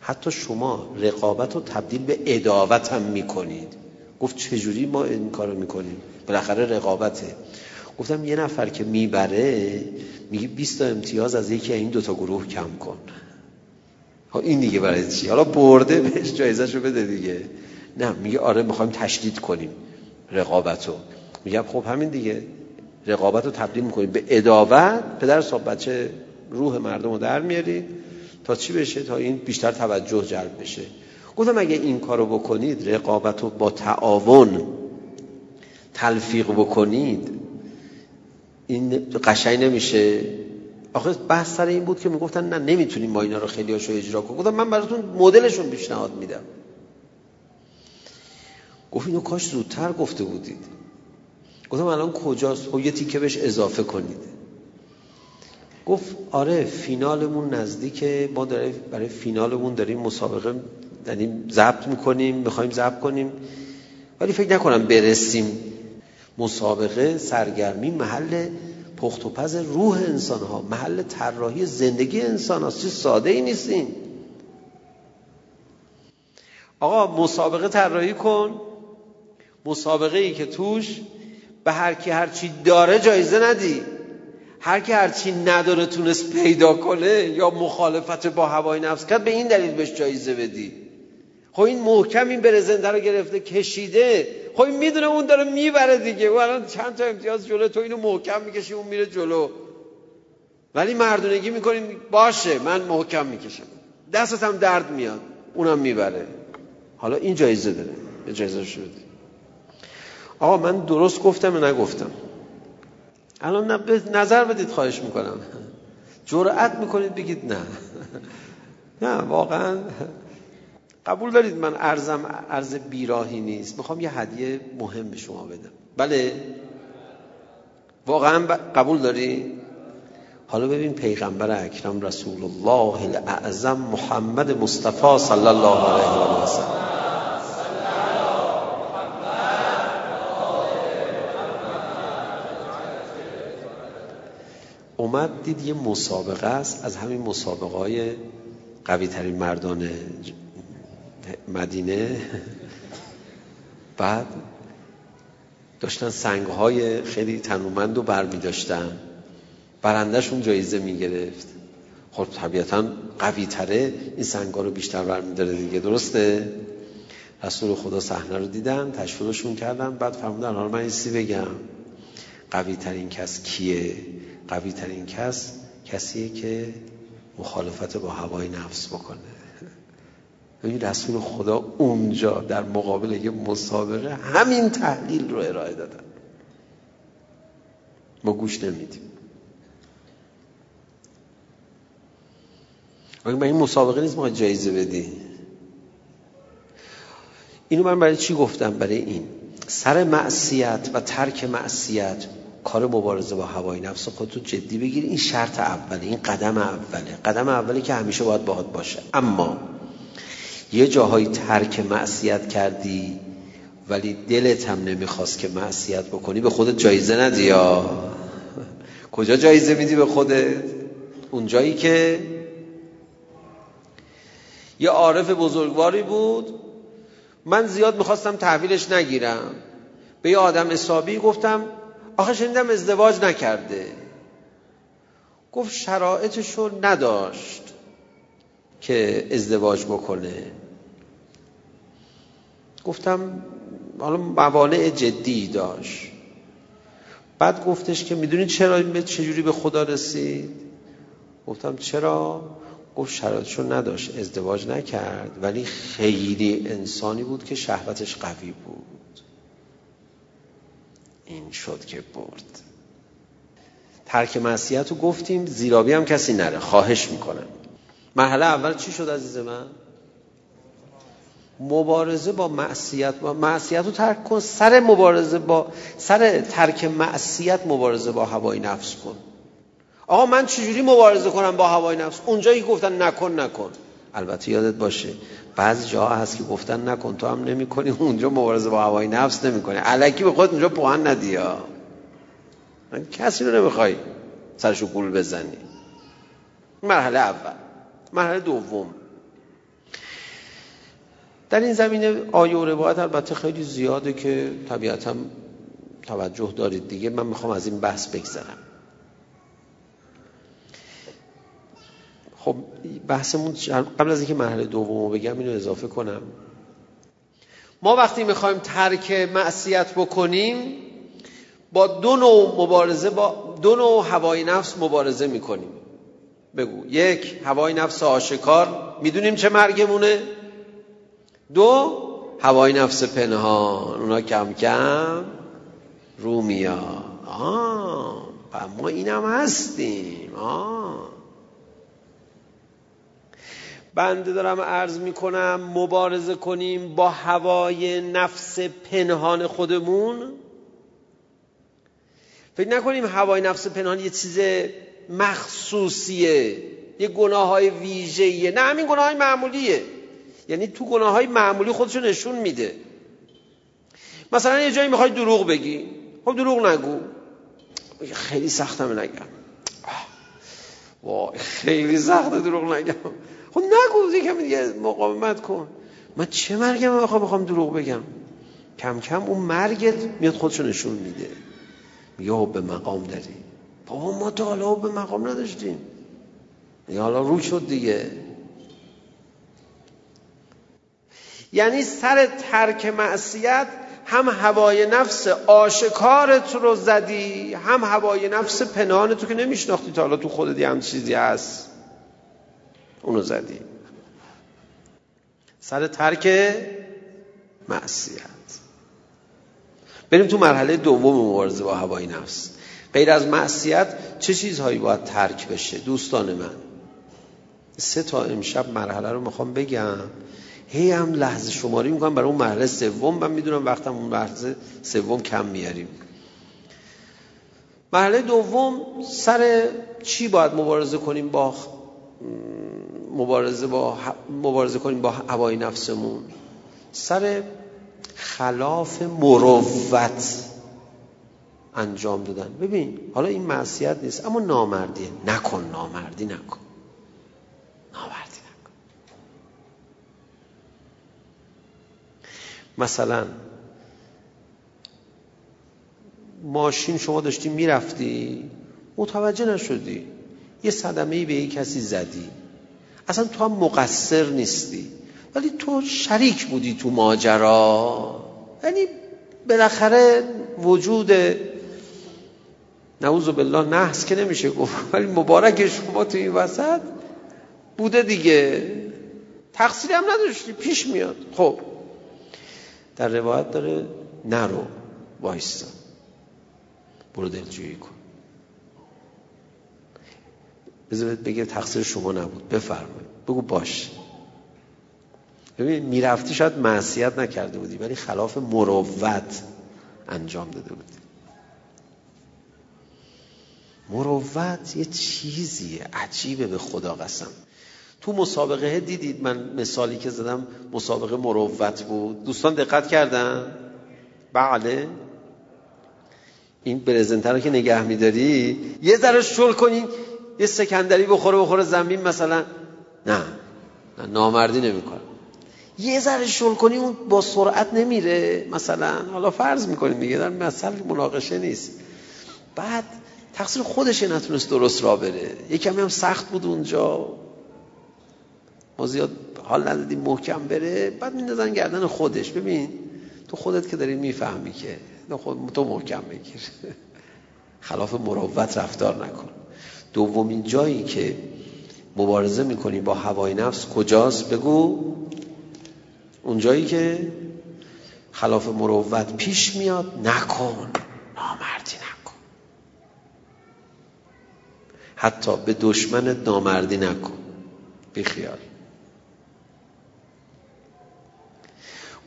حتی شما رقابت رو تبدیل به عداوت هم میکنید. گفت چجوری ما این کارو میکنیم؟ بالاخره رقابته. گفتم یه نفر که میبره میگه بیست تا امتیاز از یکی این دوتا گروه کم کن. این دیگه برای چی؟ حالا برده بهش جایزه‌شو بده دیگه. نه میگه آره میخوایم تشدید کنیم رقابتو. میگم خب همین دیگه، رقابتو تبدیل میکنیم به عداوت، پدر صاحب بچه روح مردمو در میارید تا چی بشه؟ تا این بیشتر توجه جلب بشه. گفتم اگه این کارو بکنید، رقابتو با تعاون تلفیق بکنید، این قشنگ نمیشه. آخه بحث سر این بود که میگفتن نه نمیتونیم ما اینا رو خیلی هاشو اجرا کنیم. گفتم من براتون مدلشون پیشنهاد میدم. گفت اینو کاش زودتر گفته بودید. گفتم الان کجاست؟ خب یه تیکه بهش اضافه کنید. گفت آره فینالمون نزدیکه، ما داره برای فینالمون داریم مسابقه داریم ضبط میکنیم، میخوایم ضبط کنیم ولی فکر نکنم برسیم. مسابقه سرگرمی محل پخت و پز روح انسان ها، محل طراحی زندگی انسان هاست، چیز ساده ای نیستین. آقا مسابقه طراحی کن، مسابقه ای که توش به هر کی هر چی داره جایزه ندی، هر کی هر چی نداره تونست پیدا کنه یا مخالفت با هوای نفس کرد به این دلیل بهش جایزه بدی. خب این محکم این برزنده رو گرفته کشیده، خب این میدونه اون داره میبره دیگه، و الان چند تا امتیاز جلو تو، اینو محکم میکشی اون میره جلو، ولی مردونگی میکنیم باشه من محکم میکشم، دستت هم درد میاد اونم میبره. حالا این جایزه داره، به جایزه شده. آقا من درست گفتم یا نگفتم؟ الان نظر بدید خواهش میکنم، جرأت میکنید بگید نه نه واقعا قبول دارید من عرضم عرض بیراهی نیست، میخوام یه هدیه مهم به شما بدم. بله واقعا قبول داری؟ حالا ببین پیغمبر اکرم رسول الله الاعظم محمد مصطفی صلی الله علیه و سلم اومد دید یه مسابقه است، از همین مسابقه های قوی ترین مردان مدینه، بعد داشتن سنگ های خیلی تنومند رو برمی داشتن، برندشون جایزه می گرفت. خب طبیعتا قوی تره این سنگ ها رو بیشتر برمی داره دیگه، درسته؟ رسول خدا صحنه رو دیدن، تشویقشون کردن، بعد فرمودن حالا من این چیزی بگم، قوی ترین کس کیه؟ قوی ترین کس کسیه که مخالفت با هوای نفس بکنه. این رسول خدا اونجا در مقابل یه مسابقه همین تحلیل رو ارائه دادن. ما گوش نمیدیم. اگه من این مسابقه نیست ما جایزه بدی. اینو من برای چی گفتم؟ برای این سر معصیت و ترک معصیت کار مبارزه با هوای نفس خودتو جدی بگیر. این شرط اوله، این قدم اوله، قدم اولی که همیشه باید باهات باشه. اما یه جاهایی ترک معصیت کردی ولی دلت هم نمیخواست که معصیت بکنی، به خودت جایزه ندی. یا کجا جایزه میدی به خودت؟ اون جایی که یه عارف بزرگواری بود، من زیاد میخواستم تحویلش نگیرم، به یه آدم حسابی گفتم آخه شنیدم ازدواج نکرده، گفت شرایطشو نداشت که ازدواج بکنه. گفتم حالا موانع جدی داشت. بعد گفتش که میدونی چرا چجوری به خدا رسید؟ گفتم چرا؟ گفت شرایطشو نداشت ازدواج نکرد، ولی خیلی انسانی بود که شهوتش قوی بود. این شد که برد. ترک معصیت رو گفتیم، زیرابی هم کسی نره، خواهش میکنم. مرحله اول چی شد عزیز من؟ مبارزه با معصیت. با معصیت رو ترک کن، سر مبارزه با سر ترک معصیت مبارزه با هوای نفس کن. آقا من چجوری مبارزه کنم با هوای نفس؟ اونجایی که گفتن نکن نکن. البته یادت باشه بعضی جاها هست که گفتن نکن تو هم نمی کنی، اونجا مبارزه با هوای نفس نمی کنی، الکی به خود اونجا پوهن ندیا، کسی رو نمیخوای سرشو گول بزنی. مرحله اول. مرحله دوم در این زمینه آیه و روایت البته خیلی زیاده که طبیعتا توجه دارید دیگه، من میخوام از این بحث بگذرم. خب بحثمون قبل از اینکه مرحله دومو بگم اینو اضافه کنم، ما وقتی میخوایم ترک معصیت بکنیم با دو نوع مبارزه، با دو نوع هوای نفس مبارزه میکنیم. بگو. یک، هوای نفس آشکار، میدونیم چه مرگمونه. دو، هوای نفس پنهان، اونا کم کم رو میاد. آه و ما اینم هستیم. آه بنده دارم عرض میکنم مبارزه کنیم با هوای نفس پنهان خودمون. فکر نکنیم هوای نفس پنهان یه چیز مخصوصیه، یه گناههای ویژه‌ایه، نه، همین گناههای معمولیه. یعنی تو گناههای معمولی خودشو نشون میده. مثلا یه جایی میخوای دروغ بگی، خب دروغ نگو، خیلی سختمه نگم، وای خیلی سخته دروغ نگم، خب نگو یکم دیگه مقاومت کن. من چه مرگم آخه بخوام دروغ بگم؟ کم کم اون مرگت میاد خودشو نشون میده، میگه به مقام داری. بابا ما تا حالا به مقام نداشتیم، یا حالا رو شد دیگه. یعنی سر ترک معصیت هم هوای نفس آشکارت رو زدی، هم هوای نفس پنهان تو که نمیشناختی تا حالا تو خودت هم چیزی هست اونو زدی. سر ترک معصیت. بریم تو مرحله دوم مبارزه با هوای نفس. غیر از معصیت چه چیزهایی باید ترک بشه؟ دوستان من سه تا امشب مرحله رو میخوام بگم، هی هم لحظه شماری میکنم برای اون مرحله سوم. من میدونم وقتم اون مرحله سوم کم میاریم. مرحله دوم سر چی باید مبارزه کنیم با مبارزه با مبارزه کنیم با هوای نفسمون؟ سر خلاف مروت انجام دادن. ببین حالا این معصیت نیست اما نامردیه. نکن نامردی نکن نامردی نکن. مثلا ماشین شما داشتی میرفتی متوجه نشدی یه صدمه‌ای به یه کسی زدی، اصلا تو هم مقصر نیستی ولی تو شریک بودی تو ماجرا، یعنی بالاخره وجود نعوذ بالله نحس که نمیشه گفت ولی مبارک شما تو این وسط بوده دیگه، تقصیری هم نداشتی پیش میاد. خب در روایت داره نرو وایستا برو دلجویی کن، بذارید بگه تقصیر شما نبود بفرمایید، بگو باش. ببین میرفتی شاید معصیت نکرده بودی ولی خلاف مروت انجام داده بودی. مروت یه چیزیه عجیبه به خدا قسم. تو مسابقه دیدید من مثالی که زدم مسابقه مروت بود، دوستان دقت کردن؟ بله این برزنتر رو که نگه میداری یه ذره شل کنین یه سکندری بخوره بخوره زمین مثلا، نه نه نامردی نمی کنه. یه ذره شل کنی اون با سرعت نمیره مثلا، حالا فرض میکنیم دیگه در مثل مناقشه نیست، بعد تقصیر خودش نتونست درست را بره، یه کمی هم سخت بود اونجا ما زیاد حال ندادیم محکم بره، بعد میندازن گردن خودش. ببین تو خودت که داری میفهمی که تو محکم بگیر، خلاف مروت رفتار نکن. دومین جایی که مبارزه میکنی با هوای نفس کجاست؟ بگو اونجایی که خلاف مروت پیش میاد نکن نامردی نکن. حتی به دشمنت نامردی نکن، بیخیال.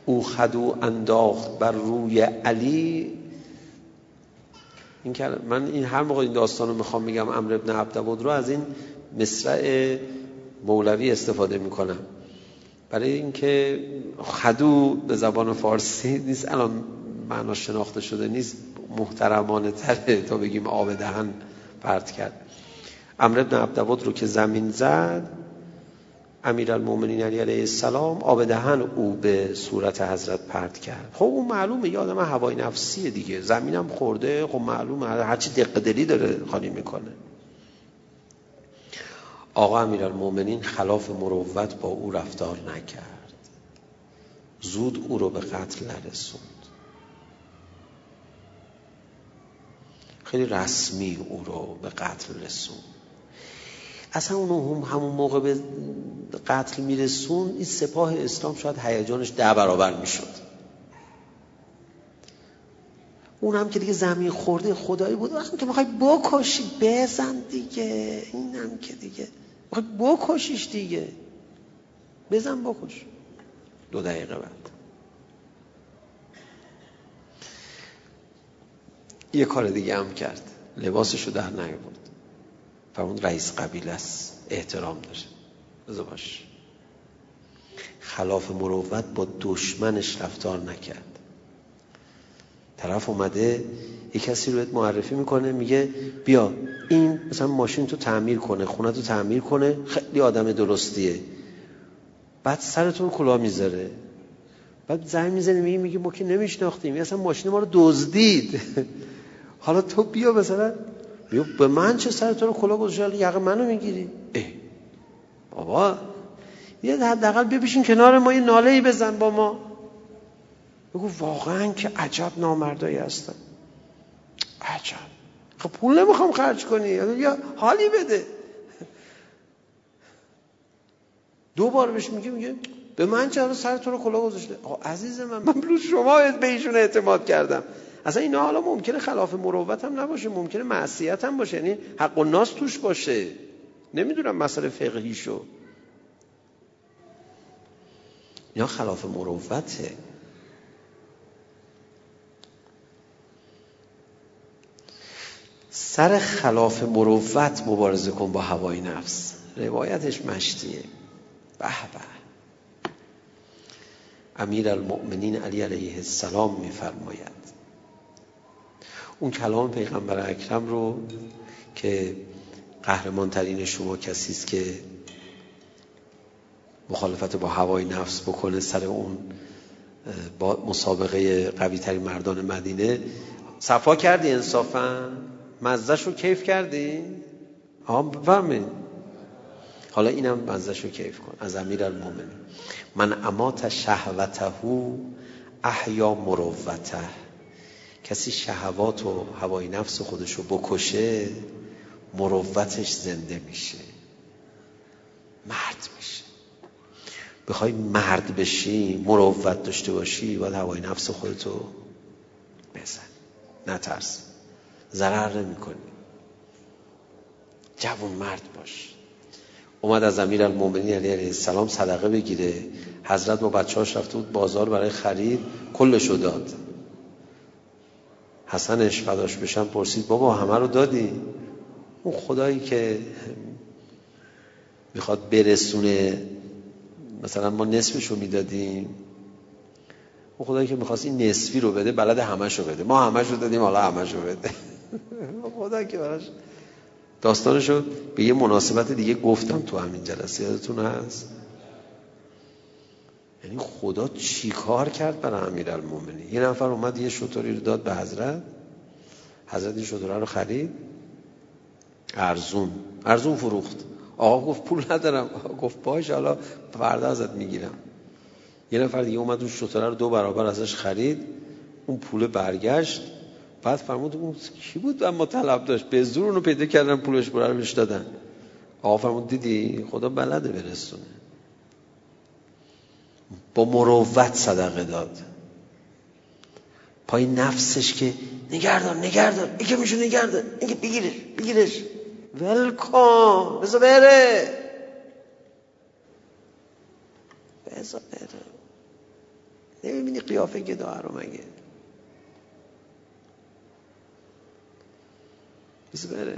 او خدو انداخت بر روی علی. این کلمه من این هر موقع این داستان رو میخوام میگم عمر ابن عبدود رو از این مصرع مولوی استفاده میکنم برای اینکه خدو به زبان فارسی نیست الان معنا شناخته شده نیست، محترمانه تره تا بگیم آب دهن پرت کرد. عمرو بن عبدود رو که زمین زد امیرالمومنین علی علیه السلام آب دهن او به صورت حضرت پرت کرد. خب اون معلومه یه آدم هوای نفسیه دیگه، زمینم خورده خب معلومه هرچی دق دلی داره خالی میکنه. آقا امیرالمومنین خلاف مروت با او رفتار نکرد، زود او رو به قتل نرسوند، خیلی رسمی او رو به قتل رسوند. اصلا اون همون موقع به قتل میرسوند این سپاه اسلام شاید هیجانش ده برابر میشد، اون هم که دیگه زمین خورده خدایی بود. وقتی که میخوای بکشی بزن دیگه، این هم که دیگه میخوای بکشیش دیگه بزن بکش. دو دقیقه بعد یه کار دیگه هم کرد، لباسشو در نیاورد، فرمود رئیس قبیله است احترام داره بذار باش. خلاف مروت با دشمنش رفتار نکرد. طرف اومده یک کسی رو بهت معرفی میکنه میگه بیا این مثلا ماشین تو تعمیر کنه خونه تو تعمیر کنه خیلی آدم درستیه، بعد سرتون کلاه میذاره، بعد زنگ میزنه میگه میگه ما که نمیشناختیم اصلا ماشین ما رو دزدید حالا تو بیا مثلا بیا به من چه سرتون کلاه گذاشتی یقه منو میگیری. ای بابا یه حداقل ببشین کنار ما، یه ناله‌ای بزن با ما، بگو واقعا که عجب نامردایی هستن، عجب. خب پول نمیخوام خرج کنی، یا حالی بده. دو بار بهش میگه، میگه به من چرا سر تو رو کلاه گذاشته؟ آه عزیز من، من بلوز شما به ایشون اعتماد کردم. اصلا اینا حالا ممکنه خلاف مروت هم نباشه، ممکنه معصیت هم باشه، یعنی حق و ناس توش باشه، نمیدونم مسئله فقهیشو. اینا خلاف مروته. سر خلاف مروت مبارزه کن با هوای نفس. روایتش مشتیه. به به. امیرالمومنین علی علیه السلام میفرماید اون کلام پیغمبر اکرم رو که قهرمان ترین شما کسی است که مخالفت با هوای نفس بکنه، سر اون با مسابقه قوی ترین مردان مدینه صفا کردی، انصافا مزدش رو کیف کردی؟ آم بفرمین، حالا اینم مزدش رو کیف کن. از امیرالمومنین: من امات شهوته احیا مروته. کسی شهوات و هوای نفس خودش رو بکشه، مروتش زنده میشه، مرد میشه. بخوای مرد بشی، مروت داشته باشی، باید هوای نفس خودتو بزن، نترس، ضرر نمی کنی، جوان مرد باش. اومد از امیرالمومنین علی علیه السلام صدقه بگیره. حضرت با بچه‌هاش رفته بود بازار برای خرید، کلشو داد. حسنش فداش بشن پرسید بابا همه رو دادی؟ اون خدایی که میخواد برسونه، مثلا ما نصفشو میدادیم، اون خدایی که میخواست این نصفی رو بده بلد همه‌شو بده، ما همه‌شو دادیم، حالا همه‌شو بده. خدا که براش داستانشو به یه مناسبت دیگه گفتم تو همین جلسه، یادتون هست؟ یعنی خدا چی کار کرد برای امیرالمومنین؟ یه نفر اومد یه شطوری رو داد به حضرت، حضرت این شطوره رو خرید، ارزون ارزون فروخت. آقا گفت پول ندارم. آقا گفت باش، حالا فردا ازت میگیرم. یه نفر دیگه اومد اون شطوره رو دو برابر ازش خرید، اون پول برگشت. بعد فرمود اون کی بود اما طلب داشت، به زور اونو پیدا کردن، پولش برش دادن. آقا فرمود دیدی خدا بلده برسونه، با مروت صدقه داد. پای نفسش که نگردان نگردان این که میشه، نگردان این که بگیرش بگیرش ولکام، بذار بره بذار بره. نمیبینی قیافه گداها رو مگه؟ بذار بره.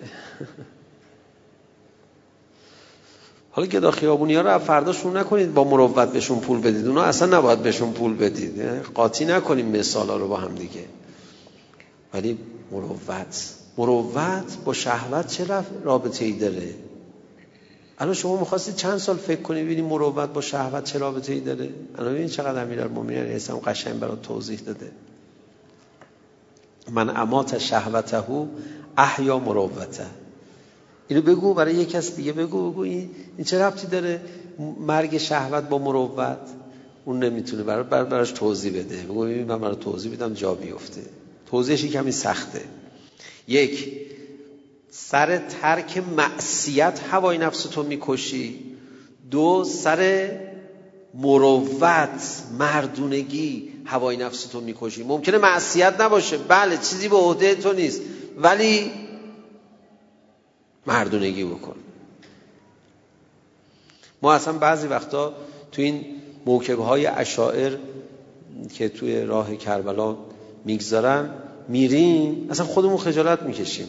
حالا گدا خیابونی‌ها رو فرداشون نکنید با مروت بهشون پول بدید، اونا اصلا نباید بهشون پول بدید. قاطی نکنیم مثالا رو با هم دیگه. ولی مروت، مروت با شهوت چه رابطه‌ای داره؟ الان شما می‌خواستید چند سال فکر کنید ببینید مروت با شهوت چه رابطه‌ای داره؟ الان ببین چقدر امیرالمومنین علیه السلام قشنگ برات توضیح داده. من امات شهوته احیا مروته. اینو بگو برای یک کس دیگه، بگو بگو این چه ربطی داره مرگ شهوت با مروت؟ اون نمیتونه برای بر براش توضیح بده. بگو ببین من برای توضیح بدم جا بیفته. توضیحش کمی سخته. یک، سر ترک معصیت هوای نفس تو میکشی. دو، سر مروت مردونگی هوای نفس تو میکشی. ممکنه معصیت نباشه، بله، چیزی به عهده تو نیست، ولی مردونگی بکن. ما اصلا بعضی وقتا تو این موکبهای اشاعر که توی راه کربلا میگذارن میریم، اصلا خودمون خجالت میکشیم،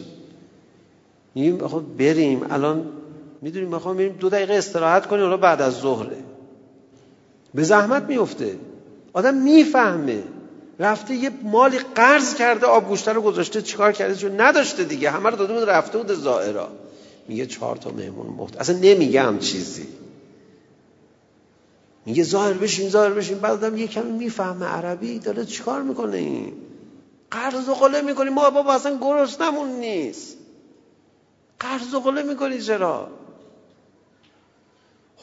میگیم آخه بریم الان، میدونیم میخوام بریم دو دقیقه استراحت کنیم، حالا بعد از ظهره. به زحمت میفته. آدم میفهمه رفته یه مالی قرض کرده، آبگوشته رو گذاشته، چیکار کرده چون نداشته دیگه، همه رو داده بود رفته بود زائرا. میگه چهار تا مهمون محت، اصلا نمیگم چیزی، میگه زائر بشین زائر بشین. بعد آدم یه کمی میفهمه عربی داره چیکار میکنه، این قرض و قله میکنی. ما بابا اصلا گرسنمون نیست، قرض و قله میکنی چرا؟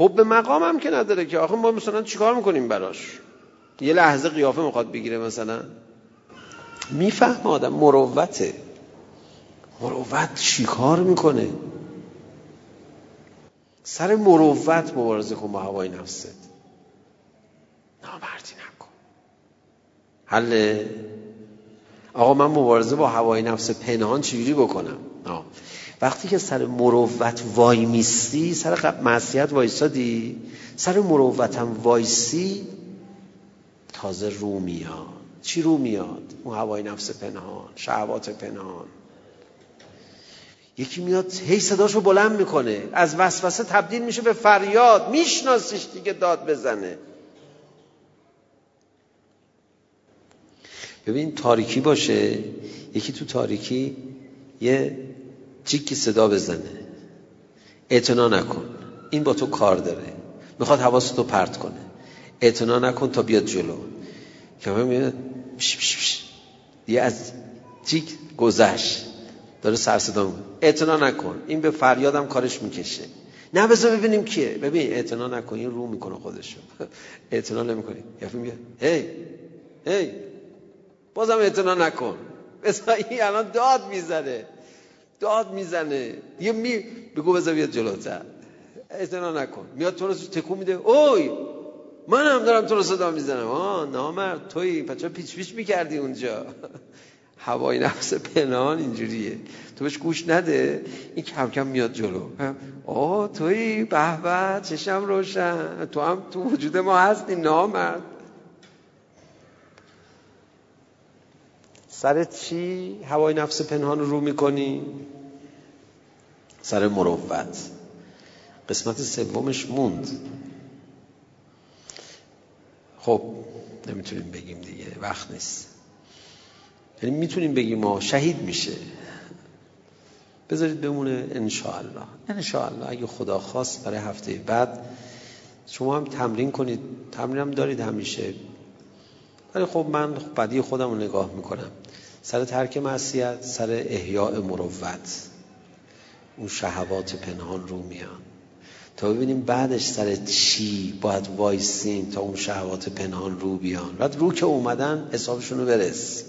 حب مقام هم که نداره که. آخه ما مثلا چیکار میکنیم براش؟ یه لحظه قیافه میخواد بگیره مثلا. میفهم آدم مروته، مروت چیکار میکنه؟ سر مروت مبارزه کن با هوای نفست، نامردی نکن. حل آقا من مبارزه با هوای نفس پنهان چجوری بکنم؟ آه. وقتی که سر مروت وای میستی، سر معصیت وایسادی، سر مروتم وایسی، تازه رو میاد. چی رو میاد؟ اون هوای نفس پنهان، شهوات پنهان. یکی میاد هی صداشو بلند میکنه، از وسوسه تبدیل میشه به فریاد، میشناسیش دیگه، داد بزنه. ببین تاریکی باشه، یکی تو تاریکی یه چیکی صدا بزنه، اعتنا نکن، این با تو کار داره، میخواد حواست رو پرت کنه، اعتنا نکن تا بیاد جلو. که همه میاد یه از چیک گذشت داره سر صدا میکنه، اعتنا نکن، این به فریادم کارش میکشه، نه بذار ببینیم کیه. ببین اعتنا نکن، این رو میکنه خودشو، اعتنا نمیکنی، یه فیلم میاد هی هی بازم اعتنا نکن، بذار این الان داد میزنه، داد میزنه دیگه، می بگو بذار بیاد جلوتر، اعتنا نکن، میاد تو رو تکون میده، اوی من هم دارم تو رو صدا میزنم، آه نامرد توی، پس چرا پیچ پیچ میکردی اونجا؟ هوای نفس پنهان اینجوریه، تو بهش گوش نده، این کم کم میاد جلو، آه توی، به به چشم روشن، تو هم تو وجود ما هستی نامرد. سر چی هوای نفس پنهان رو میکنی؟ سر مروت. قسمت سومش موند. خب نمیتونیم بگیم دیگه، وقت نیست. یعنی میتونیم بگیم ما شهید میشه، بذارید بمونه انشاءالله. انشاءالله اگه خدا خواست برای هفته بعد شما هم تمرین کنید، تمرین هم دارید همیشه، ولی خب من بدی خودم رو نگاه میکنم، سر ترک معصیت، سر احیاء مروت، اون شهوات پنهان رو میان، تا ببینیم بعدش سر چی باید وایسیم تا اون شهوات پنهان رو بیان. بعد رو که اومدن حسابشون رو برس،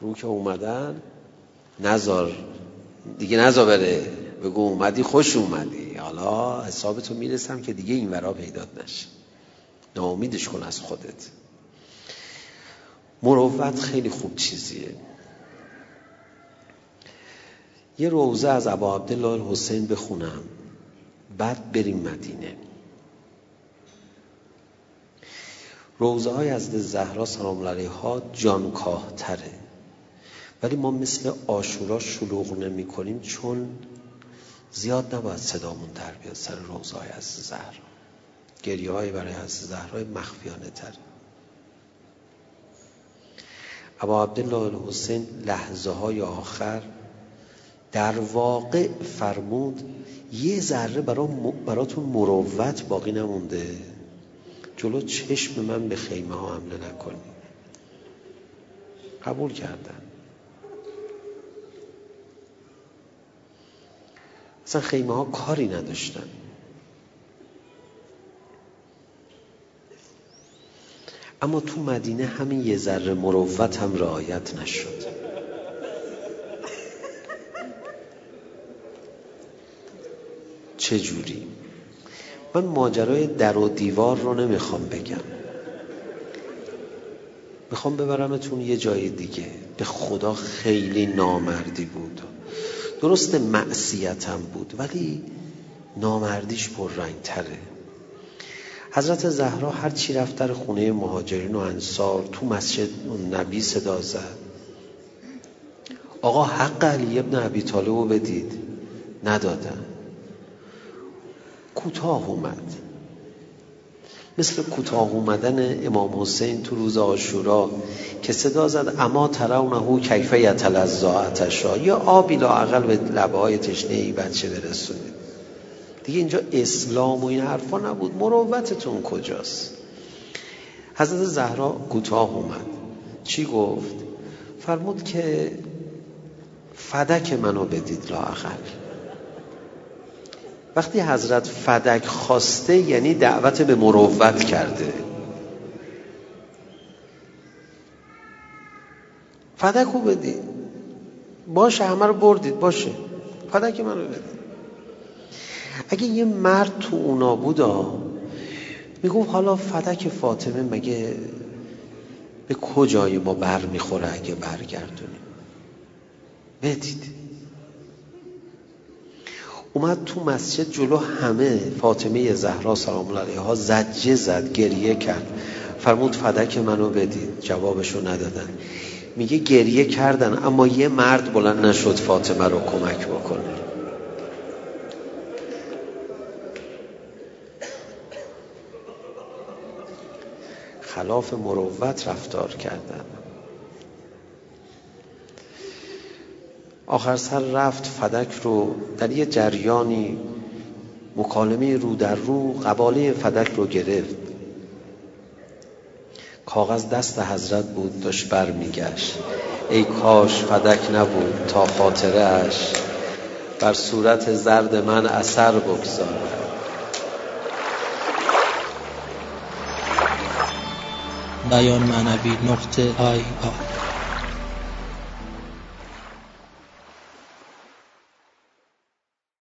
رو که اومدن نزار دیگه، نزار بره، بگو اومدی خوش اومدی، حالا حسابتو میرسم که دیگه این ورا پیدات نشه، ناامیدش کن از خودت. مروت خیلی خوب چیزیه. یه روزه از ابا عبدالله حسین بخونم بعد بریم مدینه. روزه های از زهرا سلام علیها جانکاه تره، ولی ما مثل عاشورا شلوغ نمی کنیم، چون زیاد نباید صدامون در بیاد سر روزه های از زهرا. گریه های برای حضرت زهرا مخفیانه تر. ابا عبدالله حسین لحظه های آخر در واقع فرمود یه ذره براتون مروت باقی نمونده، جلو چشم من به خیمه ها حمله نکنی. قبول کردن. اصلا خیمه ها کاری نداشتن. اما تو مدینه همین یه ذره مروت هم رعایت نشد. چه جوری؟ من ماجرای در و دیوار رو نمیخوام بگم، میخوام ببرمتون یه جای دیگه. به خدا خیلی نامردی بود، درست معصیتم بود، ولی نامردیش پررنگ تره. حضرت زهرا هر چی رفت در خونه مهاجرین و انصار، تو مسجد نبی صدا زد، آقا حق علی ابن ابی طالب رو بدید، ندادن. کوتاه اومد، مثل کوتاه اومدن امام حسین تو روز عاشورا که صدا زد اما ترونه کیف یتلذا عطشا، یا آبی لااقل به لبهای تشنه ای بچه برسونید. دیگه اینجا اسلام و این حرفا نبود. مروتتون کجاست؟ حضرت زهرا کوتاه اومد، چی گفت؟ فرمود که فدک منو بدید لااقل، وقتی حضرت فدک خواسته یعنی دعوت به مروت کرده. فدک رو بدید، باشه، همه رو بردید، باشه، فدک من رو بدید. اگه یه مرد تو اونا بودا میگفت حالا فدک فاطمه مگه به کجای ما بر میخوره اگه برگردونیم؟ بدید. اومد تو مسجد جلو همه، فاطمه زهرا سلام الله علیها زجه زد، گریه کرد، فرمود فدک منو بدید. جوابشو ندادن. میگه گریه کردن اما یه مرد بلند نشد فاطمه رو کمک بکنه. خلاف مروت رفتار کردن. آخر سر رفت فدک رو در یه جریانی مکالمه رو در رو قباله فدک رو گرفت. کاغذ دست حضرت بود، داشت بر میگشت. ای کاش فدک نبود تا خاطرش بر صورت زرد من اثر بگذارد. بیان معنوی نقطه آی آ